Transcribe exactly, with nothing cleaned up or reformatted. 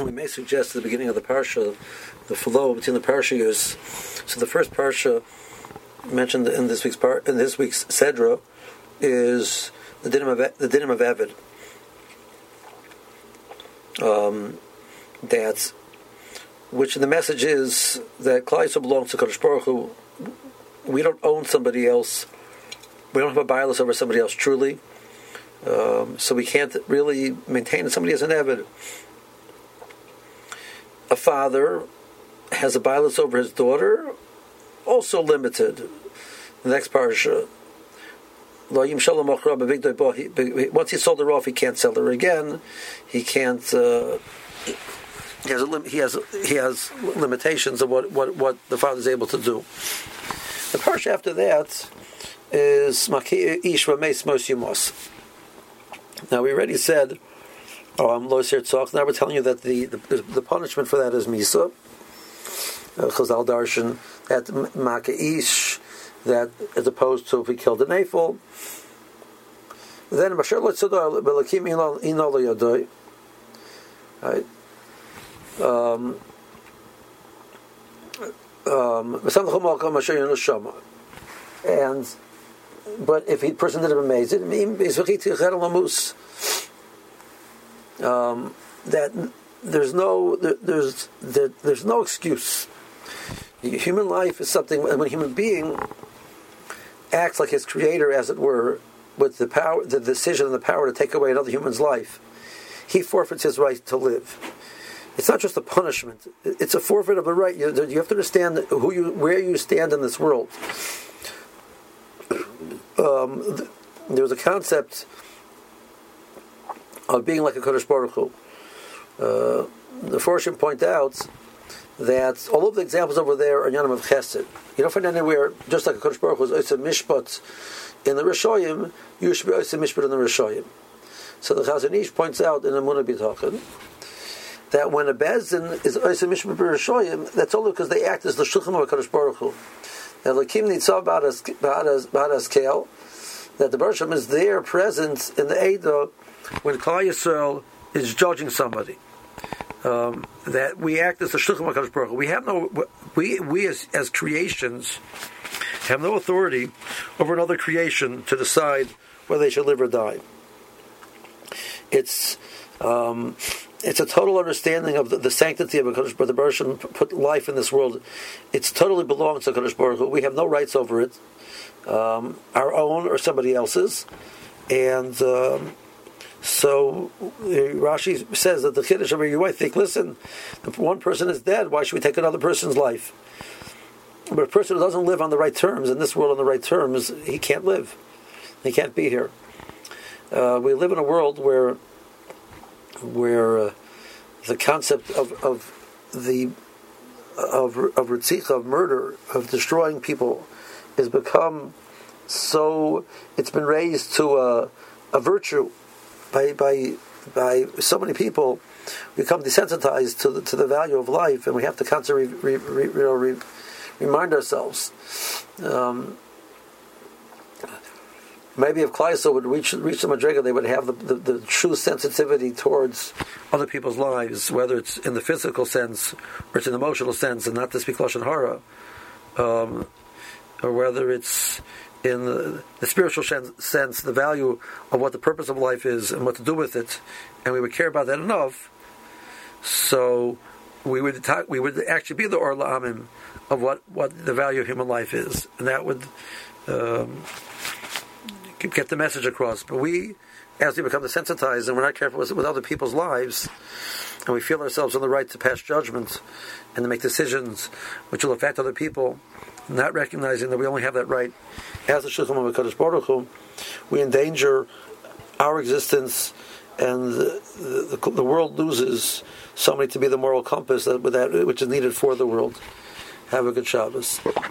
we may suggest at the beginning of the parsha, the flow between the parshiyos. So the first parsha mentioned in this week's par- in this week's sedra is the dinim of the dinim of avid. Um, that's which the message is that Klal Yisroel belongs to Kadosh Baruch Hu. We don't own somebody else. We don't have a bailus over somebody else truly. Um, so we can't really maintain that somebody is an avid. A father has a bailus over his daughter, also limited. The next parsha, once he sold her off, he can't sell her again. He can't. Uh, he has a lim- he has he has limitations of what, what, what the father is able to do. The parsha after that is makayish v'meis mos yumos. Now we already said, um, loyser tzach. Now we're telling you that the, the the punishment for that is misa. Uh, chazal darshan that makayish, that as opposed to if we killed a nifl. Then mashalot zodah belakim inol inol yadoi. Um, um, and but if the person did a mazit, um, that there's no there, there's there, there's no excuse. Human life is something when a human being acts like his creator, as it were, with the power, the decision, and the power to take away another human's life, he forfeits his right to live. It's not just a punishment; it's a forfeit of a right. You, you have to understand who you, where you stand in this world. Um, th- there was a concept of being like a Kadosh Baruch Hu. Uh, the Forshim point out that all of the examples over there are yanim of Chesed. You don't find anywhere just like a Kadosh Baruch Hu is Oseh Mishpat in the Rishoyim. You should be Oseh Mishpat in the Rishoyim. So the Chazinish points out in the Munah Bitochen that when a bezin is Oseh Mishpat in the Rishoyim, that's only because they act as the Shluchim of Kadosh Baruch Hu. That Kim Nitzav that the Forshim is there present in the Eidah when Klal Yisroel is judging somebody. Um, that we act as the Shluchim HaKadosh Baruch Hu. We have no we we as, as creations have no authority over another creation to decide whether they should live or die. It's um, it's a total understanding of the, the sanctity of a Kadosh Baruch Hu. The Bereshim put life in this world. It's totally belongs to Kadosh Baruch Hu. We have no rights over it, um, our own or somebody else's. And um, so Rashi says that the Chiddush of your wife think, listen, if one person is dead, why should we take another person's life? But a person who doesn't live on the right terms, in this world on the right terms, he can't live. He can't be here. Uh, we live in a world where where uh, the concept of, of the of of ritzikha, of murder, of destroying people, has become so, it's been raised to a, a virtue. By by by, so many people become desensitized to the, to the value of life, and we have to constantly re, re, re, re, remind ourselves. Um, maybe if Klal Yisroel would reach reach the Madriga, they would have the, the, the true sensitivity towards other people's lives, whether it's in the physical sense or it's in the emotional sense, and not to speak Lashon Hara, um, or whether it's in the, the spiritual sense, the value of what the purpose of life is and what to do with it, and we would care about that enough, so we would ta- we would actually be the Or La'amim of what, what the value of human life is, and that would um, get the message across. But we, as we become desensitized and we're not careful with, with other people's lives, and we feel ourselves on the right to pass judgments and to make decisions which will affect other people, not recognizing that we only have that right as the Shluchim of HaKadosh Baruch Hu, we endanger our existence, and the, the, the world loses somebody to be the moral compass that, that which is needed for the world. Have a good Shabbos.